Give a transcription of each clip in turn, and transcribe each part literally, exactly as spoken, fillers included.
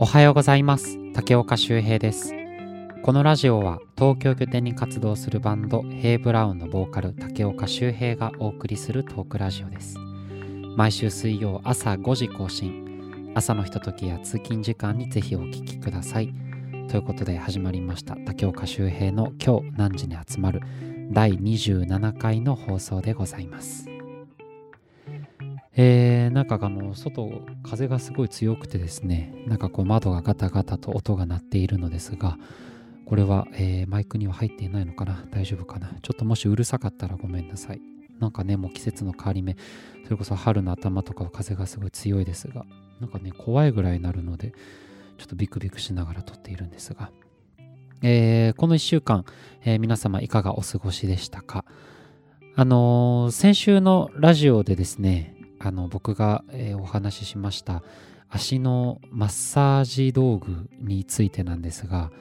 おはようございます。竹岡修平です。このラジオは東京拠点に活動するバンドヘイブラウンのボーカル竹岡修平がお送りするトークラジオです。毎週水曜朝ごじ更新。朝のひとときや通勤時間にぜひお聞きください。ということで始まりました竹岡修平の今日何時に集まるだいにじゅうななかいの放送でございます。えー、なんかあの外風がすごい強くてですね、なんかこう窓がガタガタと音が鳴っているのですが、これはえマイクには入っていないのかな、大丈夫かな。ちょっともしうるさかったらごめんなさい。なんかね、もう季節の変わり目、それこそ春の頭とかは風がすごい強いですが、なんかね怖いぐらいになるのでちょっとビクビクしながら撮っているんですが、えー、このいっしゅうかん、えー、皆様いかがお過ごしでしたか。あのー、先週のラジオでですね、あの僕が、えー、お話ししました足のマッサージ道具についてなんですが、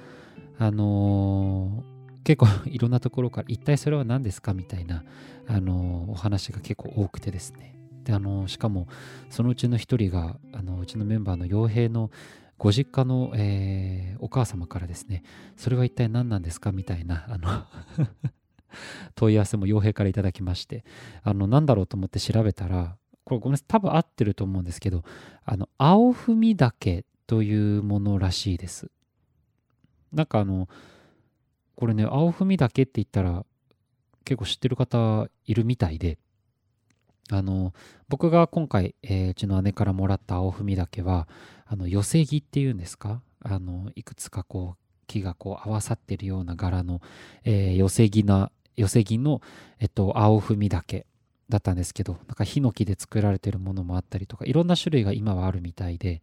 あのー、結構いろんなところから一体それは何ですかみたいな、あのー、お話が結構多くてですね、で、あのー、しかもそのうちの一人が、あのー、うちのメンバーの陽平のご実家の、えー、お母様からですね、それは一体何なんですかみたいな、あの問い合わせも陽平からいただきまして、あの何だろうと思って調べたら、これごめんなさい、多分合ってると思うんですけど、あの青踏み竹というものらしいです。なんかあのこれね、青踏み竹って言ったら結構知ってる方いるみたいで、あの僕が今回、えー、うちの姉からもらった青踏み竹は、あの寄せ木っていうんですか、あのいくつかこう木がこう合わさってるような柄の、えー、寄せ木な寄せ木の、えっと、青踏み竹だったんですけど、なんかヒノキで作られてるものもあったりとか、いろんな種類が今はあるみたいで、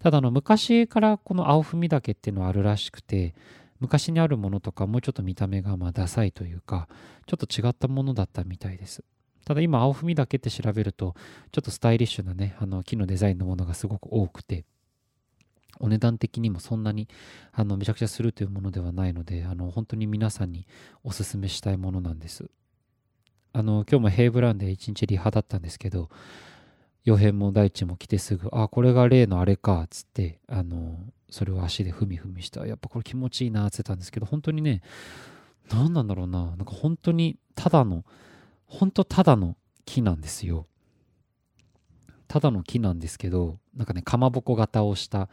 ただあの昔からこの青踏み竹っていうのはあるらしくて、昔にあるものとかもうちょっと見た目がまあダサいというか、ちょっと違ったものだったみたいです。ただ今青踏み竹って調べるとちょっとスタイリッシュなね、あの木のデザインのものがすごく多くて、お値段的にもそんなにあのめちゃくちゃするというものではないので、あの本当に皆さんにおすすめしたいものなんです。あの今日もヘイブランで一日リハだったんですけど、予編も大地も来てすぐ、あ、これが例のあれかっつって、あのそれを足で踏み踏みした、やっぱこれ気持ちいいなっつってたんですけど、本当にね、何なんだろうな、なんか本当にただの本当ただの木なんですよ。ただの木なんですけど、なんかねかまぼこ型をした、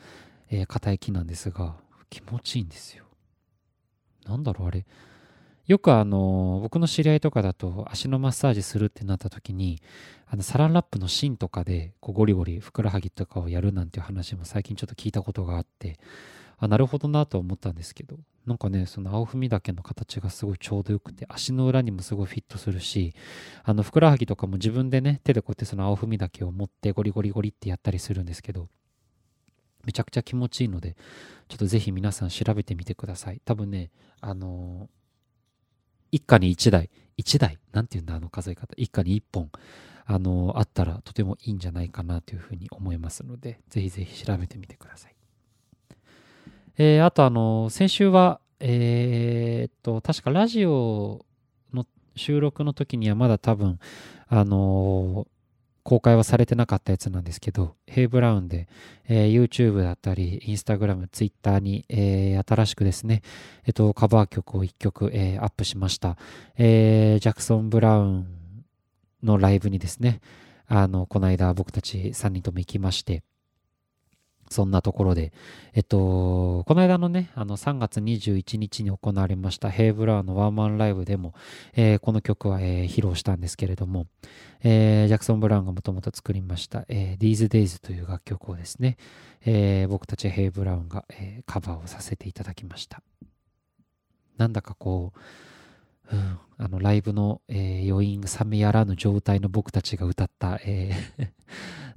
えー、硬い木なんですが、気持ちいいんですよ。なんだろうあれ、よくあの僕の知り合いとかだと足のマッサージするってなった時に、あのサランラップの芯とかでこうゴリゴリふくらはぎとかをやるなんていう話も最近ちょっと聞いたことがあって、あ、なるほどなと思ったんですけど、なんかねその青踏み竹の形がすごいちょうどよくて、足の裏にもすごいフィットするし、あのふくらはぎとかも自分でね手でこうやってその青踏み竹を持ってゴリゴリゴリってやったりするんですけど、めちゃくちゃ気持ちいいので、ちょっとぜひ皆さん調べてみてください。多分ね、あのー一家に一台、一台、なんていうんだあの数え方、一家に一本、あのあったらとてもいいんじゃないかなというふうに思いますので、ぜひぜひ調べてみてください。えー、あとあの先週はえー、っと確かラジオの収録の時にはまだ多分あのー。公開はされてなかったやつなんですけど、ヘイブラウンで、えー、YouTube だったり Instagram、Twitter に、えー、新しくですね、えっと、カバー曲をいっきょく、えー、アップしました、えー、ジャクソン・ブラウンのライブにですね、あのこの間僕たちさんにんとも行きまして、そんなところで、えっと、この間のね、あのさんがつにじゅういちにちに行われましたヘイブラウンのワンマンライブでも、えー、この曲は、えー、披露したんですけれども、えー、ジャクソン・ブラウンがもともと作りました、えー、These Days という楽曲をですね、えー、僕たちヘイブラウンが、えー、カバーをさせていただきました。なんだかこう、うん、あのライブの、えー、余韻冷めやらぬ状態の僕たちが歌った、えー、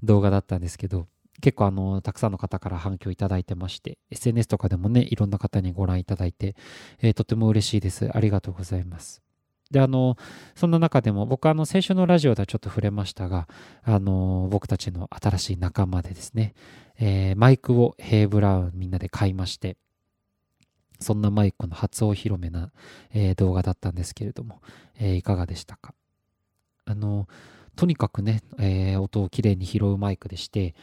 動画だったんですけど、結構あのたくさんの方から反響いただいてまして、 エスエヌエス とかでもねいろんな方にご覧いただいて、えー、とても嬉しいです。ありがとうございます。で、あのそんな中でも僕あの先週のラジオではちょっと触れましたが、あの僕たちの新しい仲間でですね、えー、マイクをヘイブラウンみんなで買いまして、そんなマイクの初お披露目な、えー、動画だったんですけれども、えー、いかがでしたか。あのとにかくね、えー、音をきれいに拾うマイクでして、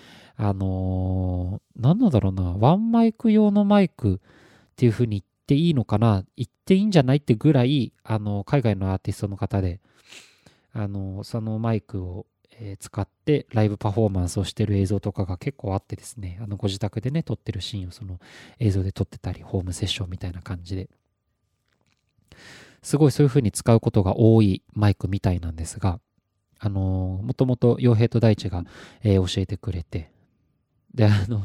あのー、何のだろうな、ワンマイク用のマイクっていう風に言っていいのかな、言っていいんじゃないってぐらい、あのー、海外のアーティストの方で、あのー、そのマイクを、えー、使ってライブパフォーマンスをしてる映像とかが結構あってですね、あのご自宅でね撮ってるシーンをその映像で撮ってたり、ホームセッションみたいな感じですごいそういう風に使うことが多いマイクみたいなんですが、あのー、もともと陽平と大地が、えー、教えてくれて、であの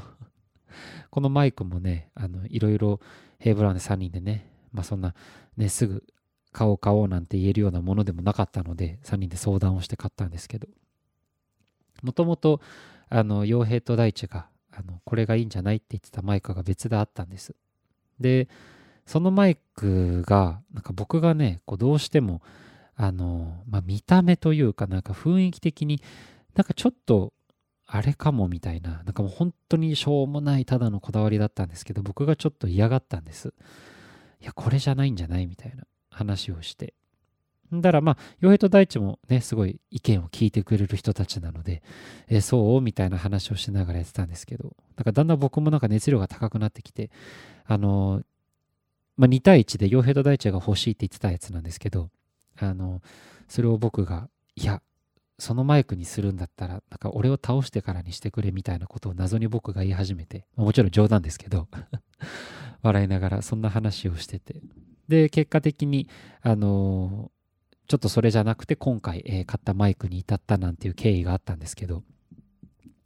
このマイクもね、あのいろいろヘイブラウンでさんにんでね、まあそんなねすぐ買おう買おうなんて言えるようなものでもなかったので、さんにんで相談をして買ったんですけど、もともとあの陽平と大地があのこれがいいんじゃないって言ってたマイクが別であったんです。でそのマイクがなんか僕がねこうどうしてもあの、まあ、見た目というかなんか雰囲気的になんかちょっとあれかもみたいな、なんかもう本当にしょうもないただのこだわりだったんですけど、僕がちょっと嫌がったんです。いやこれじゃないんじゃないみたいな話をして、だからまあ陽平と大地もねすごい意見を聞いてくれる人たちなので、えそうみたいな話をしながらやってたんですけど、なんかだんだん僕もなんか熱量が高くなってきて、あのまあに対いちで陽平と大地が欲しいって言ってたやつなんですけど、あのそれを僕がいやそのマイクにするんだったらなんか俺を倒してからにしてくれみたいなことを謎に僕が言い始めて、もちろん冗談ですけど笑いながらそんな話をしてて、で結果的にあのちょっとそれじゃなくて今回え買ったマイクに至ったなんていう経緯があったんですけど、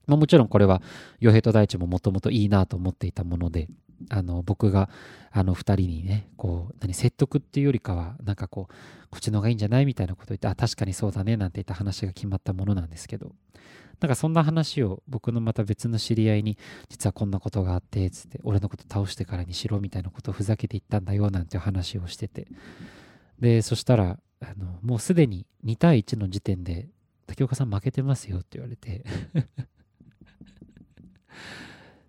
まあもちろんこれは陽平と大地ももともといいなと思っていたもので、あの僕があのふたりにねこう何説得っていうよりかはなんかこうこっちの方がいいんじゃないみたいなこと言って、あ確かにそうだねなんて言った話が決まったものなんですけど、なんかそんな話を僕のまた別の知り合いに実はこんなことがあってつって俺のこと倒してからにしろみたいなことをふざけて言ったんだよなんて話をしてて、でそしたらあのもうすでにに対いちの時点で竹岡さん負けてますよって言われて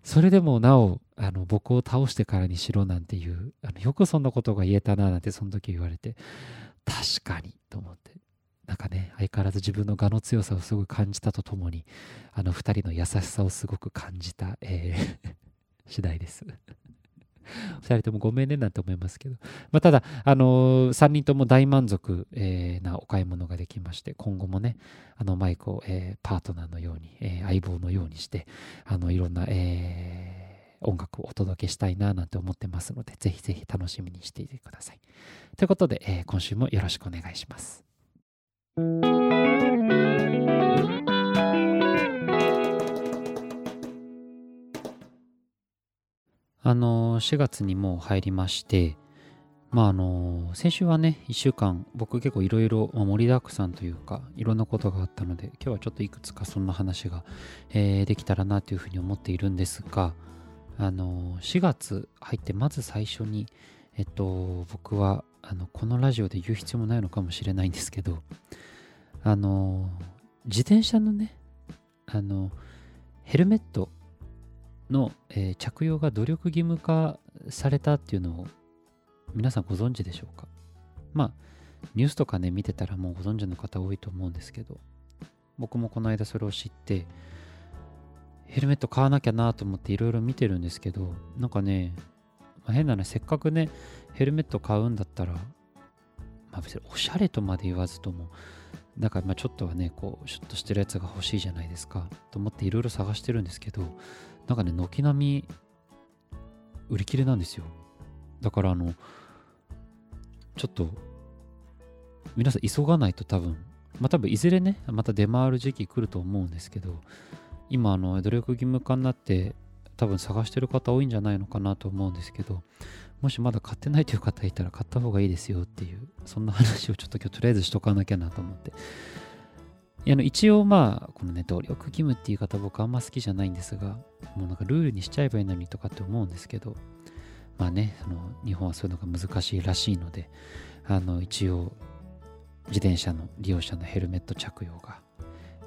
それでもなおあの僕を倒してからにしろなんていう、あのよくそんなことが言えたななんてその時言われて、確かにと思って、なんかね相変わらず自分の我の強さをすごい感じたとともに、あのふたりの優しさをすごく感じた、えー、次第ですふたりともごめんねなんて思いますけど、まあ、ただ、あのー、さんにんとも大満足、えー、なお買い物ができまして、今後もねあのマイクを、えー、パートナーのように、えー、相棒のようにしてあのいろんな、えー、音楽をお届けしたいななんて思ってますので、ぜひぜひ楽しみにしていてくださいということで、えー、今週もよろしくお願いします。あのしがつにもう入りまして、まあ、あの先週はねいっしゅうかん僕結構いろいろ盛りだくさんというかいろんなことがあったので、今日はちょっといくつかそんな話が、えー、できたらなというふうに思っているんですが、あのしがつ入ってまず最初に、えっと、僕はあのこのラジオで言う必要もないのかもしれないんですけど、あの自転車のねあのヘルメットの、えー、着用が努力義務化されたっていうのを皆さんご存知でしょうか。まあニュースとかね見てたらもうご存知の方多いと思うんですけど、僕もこの間それを知ってヘルメット買わなきゃなと思っていろいろ見てるんですけど、なんかね、まあ、変なねせっかくねヘルメット買うんだったら、まあ別におしゃれとまで言わずともなんかまあちょっとはねこうシュッとしてるやつが欲しいじゃないですかと思っていろいろ探してるんですけど、なんかね軒並み売り切れなんですよ。だからあのちょっと皆さん急がないと多分まあ多分いずれねまた出回る時期来ると思うんですけど、今あの努力義務化になって多分探してる方多いんじゃないのかなと思うんですけど、もしまだ買ってないという方いたら買った方がいいですよっていう、そんな話をちょっと今日とりあえずしとかなきゃなと思って、あの一応まあこのね努力義務っていう言い方僕あんま好きじゃないんですが、もうなんかルールにしちゃえばいいのにとかって思うんですけど、まあねその日本はそういうのが難しいらしいので、あの一応自転車の利用者のヘルメット着用が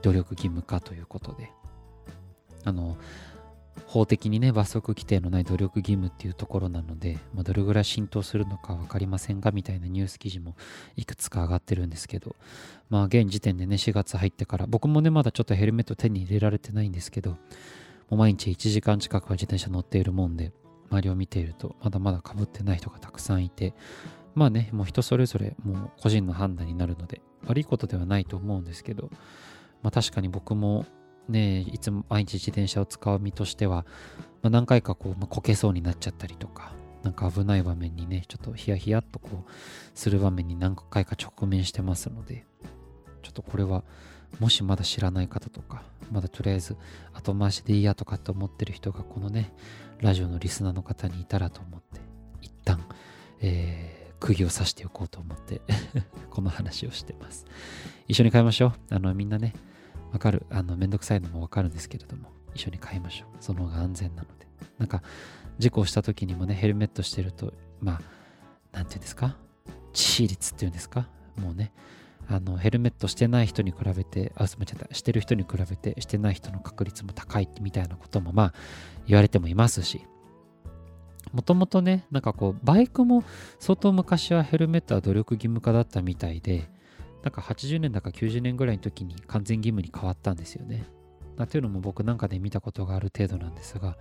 努力義務化ということで、あの法的にね罰則規定のない努力義務っていうところなので、まあ、どれぐらい浸透するのか分かりませんがみたいなニュース記事もいくつか上がってるんですけど、まあ現時点でねしがつ入ってから僕もねまだちょっとヘルメット手に入れられてないんですけど、もう毎日いちじかん近くは自転車乗っているもんで、周りを見ているとまだまだ被ってない人がたくさんいて、まあね、もう人それぞれもう個人の判断になるので悪いことではないと思うんですけど、まあ、確かに僕もね、いつも毎日自転車を使う身としては、まあ、何回かこう、まあ、こけそうになっちゃったりとか、なんか危ない場面にね、ちょっとヒヤヒヤっとこうする場面に何回か直面してますので、ちょっとこれはもしまだ知らない方とか、まだとりあえず後回しでいいやとかって思ってる人がこのね、ラジオのリスナーの方にいたらと思って、一旦、えー釘を刺しておこうと思ってこの話をしてます。一緒に変えましょう。あのみんなね、わかる、あのめんどくさいのもわかるんですけれども、一緒に変えましょう。その方が安全なので。なんか事故をした時にもね、ヘルメットしてると、まあなんていうんですか、致死率っていうんですか、もうね、あのヘルメットしてない人に比べて、あ、すみません、してる人に比べてしてない人の確率も高いみたいなこともまあ言われてもいますし、もともとね、なんかこう、バイクも相当昔はヘルメットは努力義務化だったみたいで、なんかはちじゅうねんだかきゅうじゅうねんぐらいの時に完全義務に変わったんですよね。というのも僕なんかで見たことがある程度なんですが、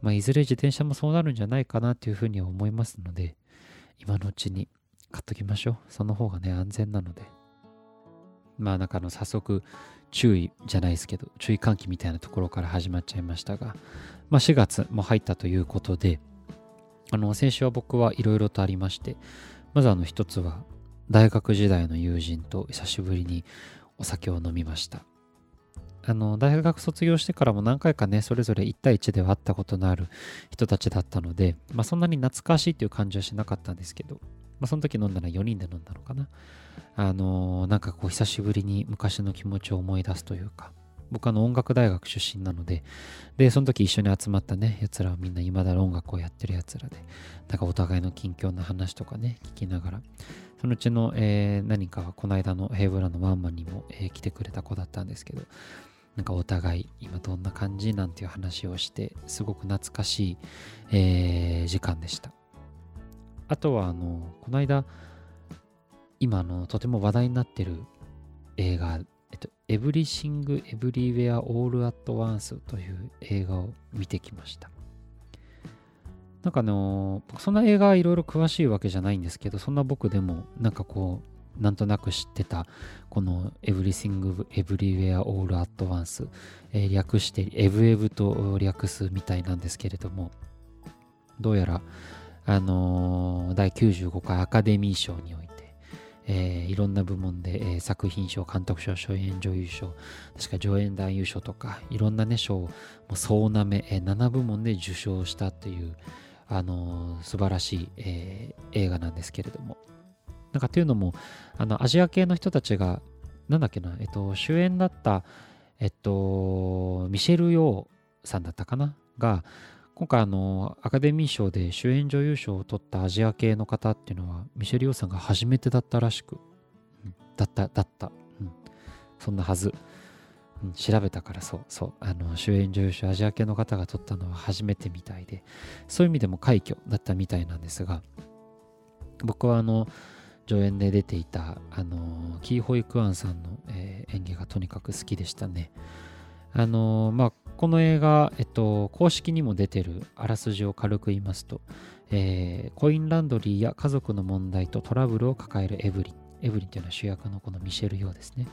まあ、いずれ自転車もそうなるんじゃないかなというふうには思いますので、今のうちに買っときましょう。その方がね、安全なので。まあ、なんかあの早速注意じゃないですけど、注意喚起みたいなところから始まっちゃいましたが、まあ、しがつも入ったということで、あの先週は僕はいろいろとありまして、まずあの一つは大学時代の友人と久しぶりにお酒を飲みました。あの大学卒業してからも何回かね、それぞれいち対いちでは会ったことのある人たちだったので、まあ、そんなに懐かしいという感じはしなかったんですけど、まあ、その時飲んだのはよにんで飲んだのかな。あのなんかこう久しぶりに昔の気持ちを思い出すというか、僕は音楽大学出身なので、で、その時一緒に集まったね、やつらはみんな今だろ音楽をやってるやつらで、なんかお互いの近況の話とかね、聞きながら、そのうちの、えー、何かはこの間のヘイブラのワンマンにも、えー、来てくれた子だったんですけど、なんかお互い今どんな感じなんていう話をして、すごく懐かしい、えー、時間でした。あとは、あの、この間、今のとても話題になってる映画、えっと、Everything, Everywhere, All at Once という映画を見てきました。なんかあの、僕そんな映画いろいろ詳しいわけじゃないんですけど、そんな僕でもなんかこう、なんとなく知ってた、この Everything, Everywhere, All at Once、えー、略して、エブエブと略すみたいなんですけれども、どうやら、あのー、だいきゅうじゅうごかいアカデミー賞において、えー、いろんな部門で、えー、作品賞、監督賞、主演女優賞、確か上演男優賞とか、いろんなね、賞を総なめ、えー、ななぶもんで受賞したという、あのー、素晴らしい、えー、映画なんですけれども。なんかというのも、あの、アジア系の人たちが、なんだっけな、えっと、主演だった、えっと、ミシェル・ヨーさんだったかな、が、今回あのアカデミー賞で主演女優賞を取ったアジア系の方っていうのはミシェル・ヨーさんが初めてだったらしく、うん、だっただった、うん、そんなはず、うん、調べたから、そうそう、あの主演女優賞アジア系の方が取ったのは初めてみたいで、そういう意味でも快挙だったみたいなんですが、僕はあの上演で出ていたあのキー・ホイ・クアンさんの、えー、演技がとにかく好きでしたね。あのまあこの映画、えっと、公式にも出てるあらすじを軽く言いますと、えー、コインランドリーや家族の問題とトラブルを抱えるエブリン。エブリンというのは主役のこのミシェル・ヨーですね。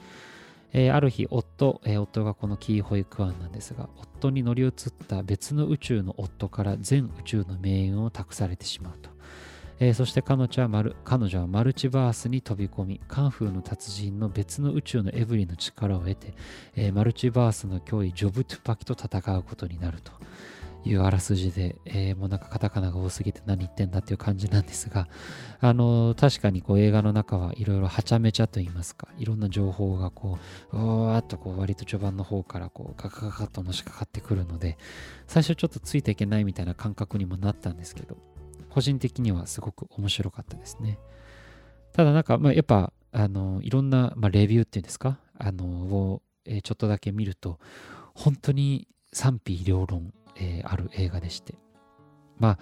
えー、ある日、夫、えー、夫がこのキー・ホイ・クアンなんですが、夫に乗り移った別の宇宙の夫から全宇宙の命運を託されてしまうと。えー、そして彼女はマル、彼女はマルチバースに飛び込み、カンフーの達人の別の宇宙のエブリンの力を得て、えー、マルチバースの脅威ジョブ・トゥパキと戦うことになるというあらすじで、えー、もうなんかカタカナが多すぎて何言ってんだっていう感じなんですが、あのー、確かにこう映画の中はいろいろはちゃめちゃといいますか、いろんな情報がこう、うわーっとこう割と序盤の方からこうガカガカとのしかかってくるので、最初ちょっとついていけないみたいな感覚にもなったんですけど、個人的にはすごく面白かったですね。ただなんか、まあ、やっぱあのいろんな、まあ、レビューっていうんですか、あのを、えー、ちょっとだけ見ると本当に賛否両論、えー、ある映画でして、ま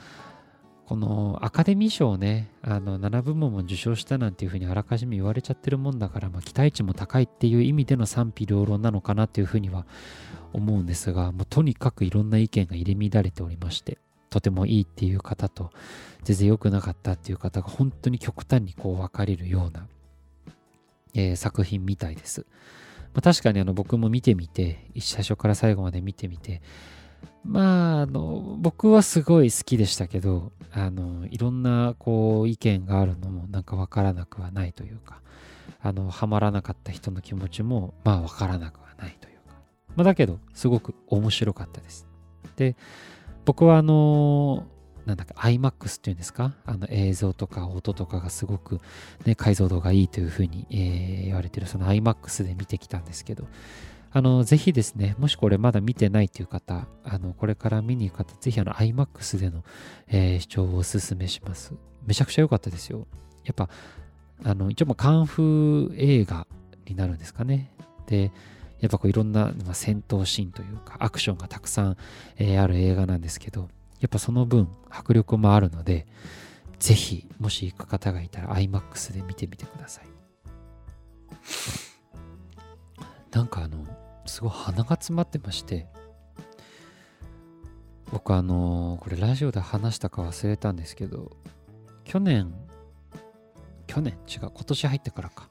あこのアカデミー賞をね、あのななぶもんも受賞したなんていうふうにあらかじめ言われちゃってるもんだから、まあ、期待値も高いっていう意味での賛否両論なのかなっていうふうには思うんですが、もうとにかくいろんな意見が入れ乱れておりまして、とてもいいっていう方と全然良くなかったっていう方が本当に極端にこう分かれるような、えー、作品みたいです。まあ、確かにあの僕も見てみて、最初から最後まで見てみて、まあ、あの僕はすごい好きでしたけど、あのいろんなこう意見があるのもなんか分からなくはないというか、あのハマらなかった人の気持ちもまあ分からなくはないというか、まあ、だけどすごく面白かったです。で、僕はあのなんだっけ アイマックス っていうんですか、あの映像とか音とかがすごく、ね、解像度がいいというふうに、えー、言われてるその アイマックス で見てきたんですけど、あのぜひですね、もしこれまだ見てないという方、あのこれから見に行く方、ぜひあの アイマックス での、えー、視聴をおすすめします。めちゃくちゃ良かったですよ。やっぱあの一応もうカンフー映画になるんですかね。で、やっぱこういろんな、まあ、戦闘シーンというかアクションがたくさん、えー、ある映画なんですけど、やっぱその分迫力もあるので、ぜひもし行く方がいたら アイマックス で見てみてください。なんかあのすごい鼻が詰まってまして、僕あのこれラジオで話したか忘れたんですけど、去年去年違う今年入ってからか、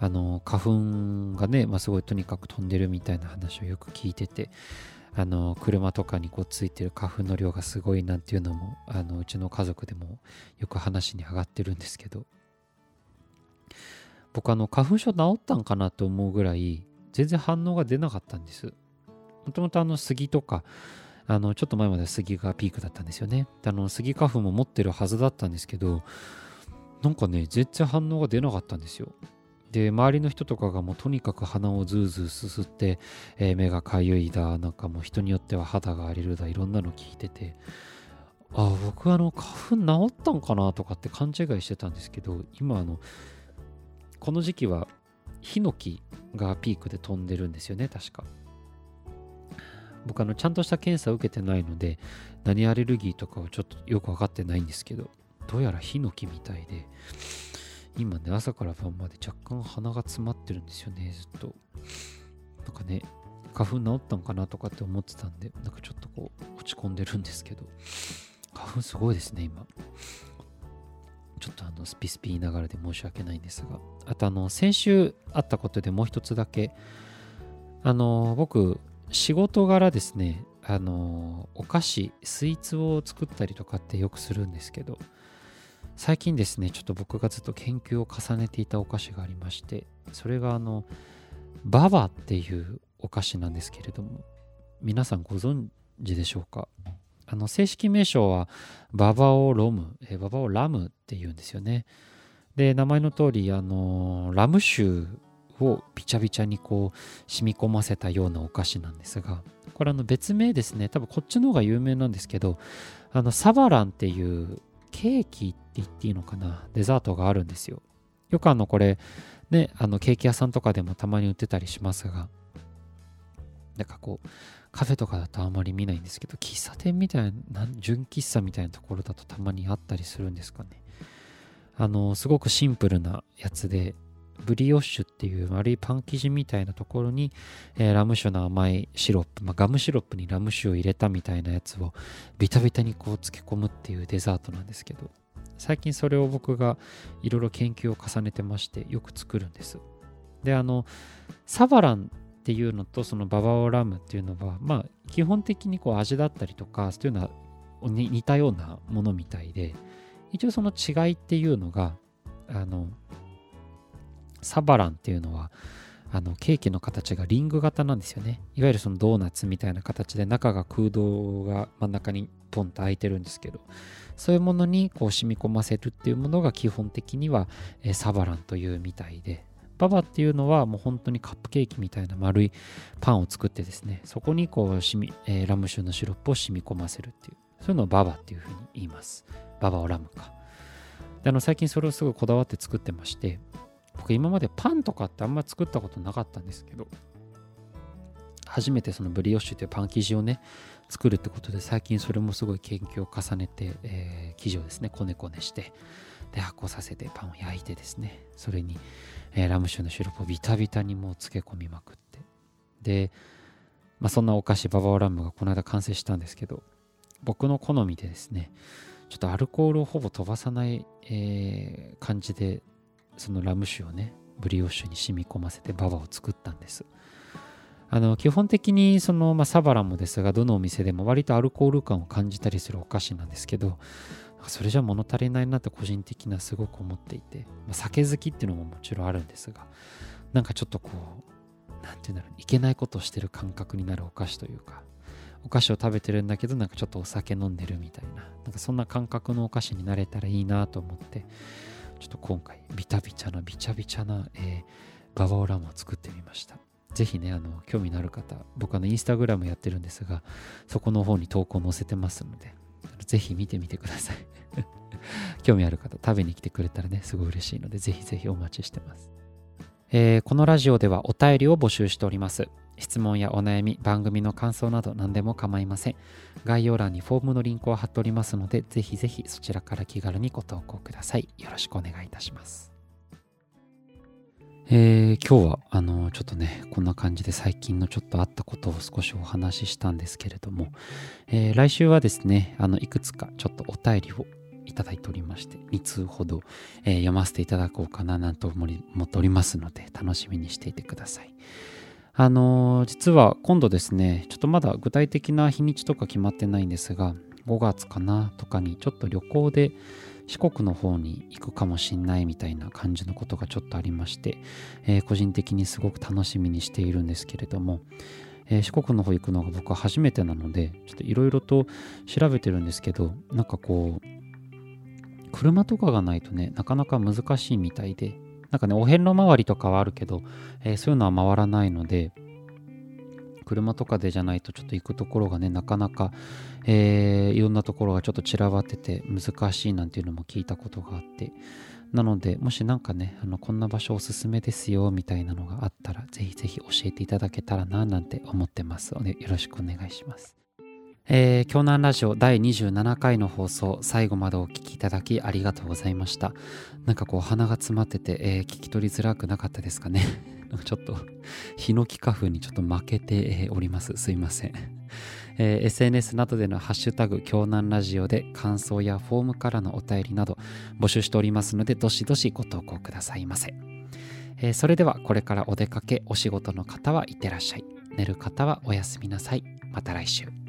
あの花粉がね、まあ、すごいとにかく飛んでるみたいな話をよく聞いてて、あの車とかにこうついてる花粉の量がすごいなんていうのも、あのうちの家族でもよく話に上がってるんですけど、僕あの花粉症治ったんかなと思うぐらい全然反応が出なかったんです。もともとあの杉とか、あのちょっと前まで杉がピークだったんですよね。あの杉花粉も持ってるはずだったんですけど、なんかね、全然反応が出なかったんですよ。で、周りの人とかがもうとにかく鼻をズーズーすすって、えー、目がかゆいだ、なんかもう人によっては肌が荒れるだ、いろんなの聞いてて、あ、僕あの花粉治ったんかなとかって勘違いしてたんですけど、今あの、この時期はヒノキがピークで飛んでるんですよね、確か。僕あのちゃんとした検査を受けてないので、何アレルギーとかをちょっとよく分かってないんですけど、どうやらヒノキみたいで、今ね、朝から晩まで若干鼻が詰まってるんですよね、ずっと。なんかね、花粉治ったのかなとかって思ってたんで、なんかちょっとこう落ち込んでるんですけど、花粉すごいですね、今。ちょっとあのスピスピ言いながらで申し訳ないんですが、あとあの先週あったことでもう一つだけ、あの僕仕事柄ですね、あのお菓子スイーツを作ったりとかってよくするんですけど、最近ですね、ちょっと僕がずっと研究を重ねていたお菓子がありまして、それがあのババっていうお菓子なんですけれども、皆さんご存知でしょうか。あの正式名称はババオロム、えー、ババオラムっていうんですよね。で、名前の通り、あのー、ラム酒をびちゃびちゃにこう染み込ませたようなお菓子なんですが、これあの別名ですね、多分こっちの方が有名なんですけど、あのサバランっていうケーキって言っていいのかな、デザートがあるんですよ。よくあのこれね、あのケーキ屋さんとかでもたまに売ってたりしますが、なんかこうカフェとかだとあんまり見ないんですけど、喫茶店みたいな、純喫茶みたいなところだとたまにあったりするんですかね。あのすごくシンプルなやつで、ブリオッシュっていう丸いパン生地みたいなところに、えー、ラム酒の甘いシロップ、まあ、ガムシロップにラム酒を入れたみたいなやつをビタビタにこう漬け込むっていうデザートなんですけど、最近それを僕がいろいろ研究を重ねてまして、よく作るんです。で、あのサバランっていうのとそのババオラムっていうのは、まあ基本的にこう味だったりとかそういうのは似たようなものみたいで、一応その違いっていうのが、あのサバランっていうのはあのケーキの形がリング型なんですよね。いわゆるそのドーナツみたいな形で、中が空洞が真ん中にポンと開いてるんですけど、そういうものにこう染み込ませるっていうものが基本的にはえサバランというみたいで、ババっていうのはもう本当にカップケーキみたいな丸いパンを作ってですね、そこにこうしみ、えー、ラム酒のシロップを染み込ませるっていう、そういうのをババっていうふうに言います。ババをラムか。で、あの最近それをすごいこだわって作ってまして、僕今までパンとかってあんま作ったことなかったんですけど、初めてそのブリオッシュというパン生地をね作るってことで、最近それもすごい研究を重ねて、えー、生地をですねこねこねしてで発酵させてパンを焼いてですね、それに、えー、ラム酒のシロップをビタビタにもう漬け込みまくって、で、まあ、そんなお菓子ババオラムがこの間完成したんですけど、僕の好みでですねちょっとアルコールをほぼ飛ばさない、えー、感じでそのラム酒をねブリオッシュに染み込ませてババを作ったんです。あの基本的にその、まあ、サバラムですがどのお店でも割とアルコール感を感じたりするお菓子なんですけど、それじゃ物足りないなと個人的にはすごく思っていて、まあ、酒好きっていうのももちろんあるんですが、なんかちょっとこうなんていうんだろう、いけないことをしてる感覚になるお菓子というか、お菓子を食べてるんだけどなんかちょっとお酒飲んでるみたいな、なんかそんな感覚のお菓子になれたらいいなと思って、ちょっと今回ビタビチャなビチャビチャな、えー、ババオラムを作ってみました。ぜひね、あの興味のある方、僕あのインスタグラムやってるんですが、そこの方に投稿載せてますのでぜひ見てみてください興味ある方食べに来てくれたらねすごい嬉しいので、ぜひぜひお待ちしてます。えー、このラジオではお便りを募集しております。質問やお悩み、番組の感想など何でも構いません。概要欄にフォームのリンクを貼っておりますので、ぜひぜひそちらから気軽にご投稿ください。よろしくお願いいたします。えー、今日はあのちょっとねこんな感じで最近のちょっとあったことを少しお話ししたんですけれども、えー、来週はですねあのいくつかちょっとお便りをいただいておりまして、みっつほど、えー、読ませていただこうかななんて思っておりますので、楽しみにしていてください。あのー、実は今度ですね、ちょっとまだ具体的な日にちとか決まってないんですが、ごがつかなとかにちょっと旅行で四国の方に行くかもしんないみたいな感じのことがちょっとありまして、えー、個人的にすごく楽しみにしているんですけれども、えー、四国の方行くのが僕は初めてなので、ちょっといろいろと調べてるんですけど、なんかこう車とかがないとねなかなか難しいみたいで、なんかねお遍路周りとかはあるけど、えー、そういうのは回らないので、車とかでじゃないとちょっと行くところがねなかなか、えー、いろんなところがちょっと散らばってて難しいなんていうのも聞いたことがあって、なのでもしなんかねあのこんな場所おすすめですよみたいなのがあったら、ぜひぜひ教えていただけたらななんて思ってますので、よろしくお願いします。えー、京南ラジオだいにじゅうななかいの放送、最後までお聞きいただきありがとうございました。なんかこう鼻が詰まってて、えー、聞き取りづらくなかったですかねちょっとヒノキ花粉にちょっと負けております。すいませんえー、エスエヌエス などでのハッシュタグ京南ラジオで感想やフォームからのお便りなど募集しておりますので、どしどしご投稿くださいませ。えー、それではこれからお出かけお仕事の方はいってらっしゃい、寝る方はおやすみなさい。また来週。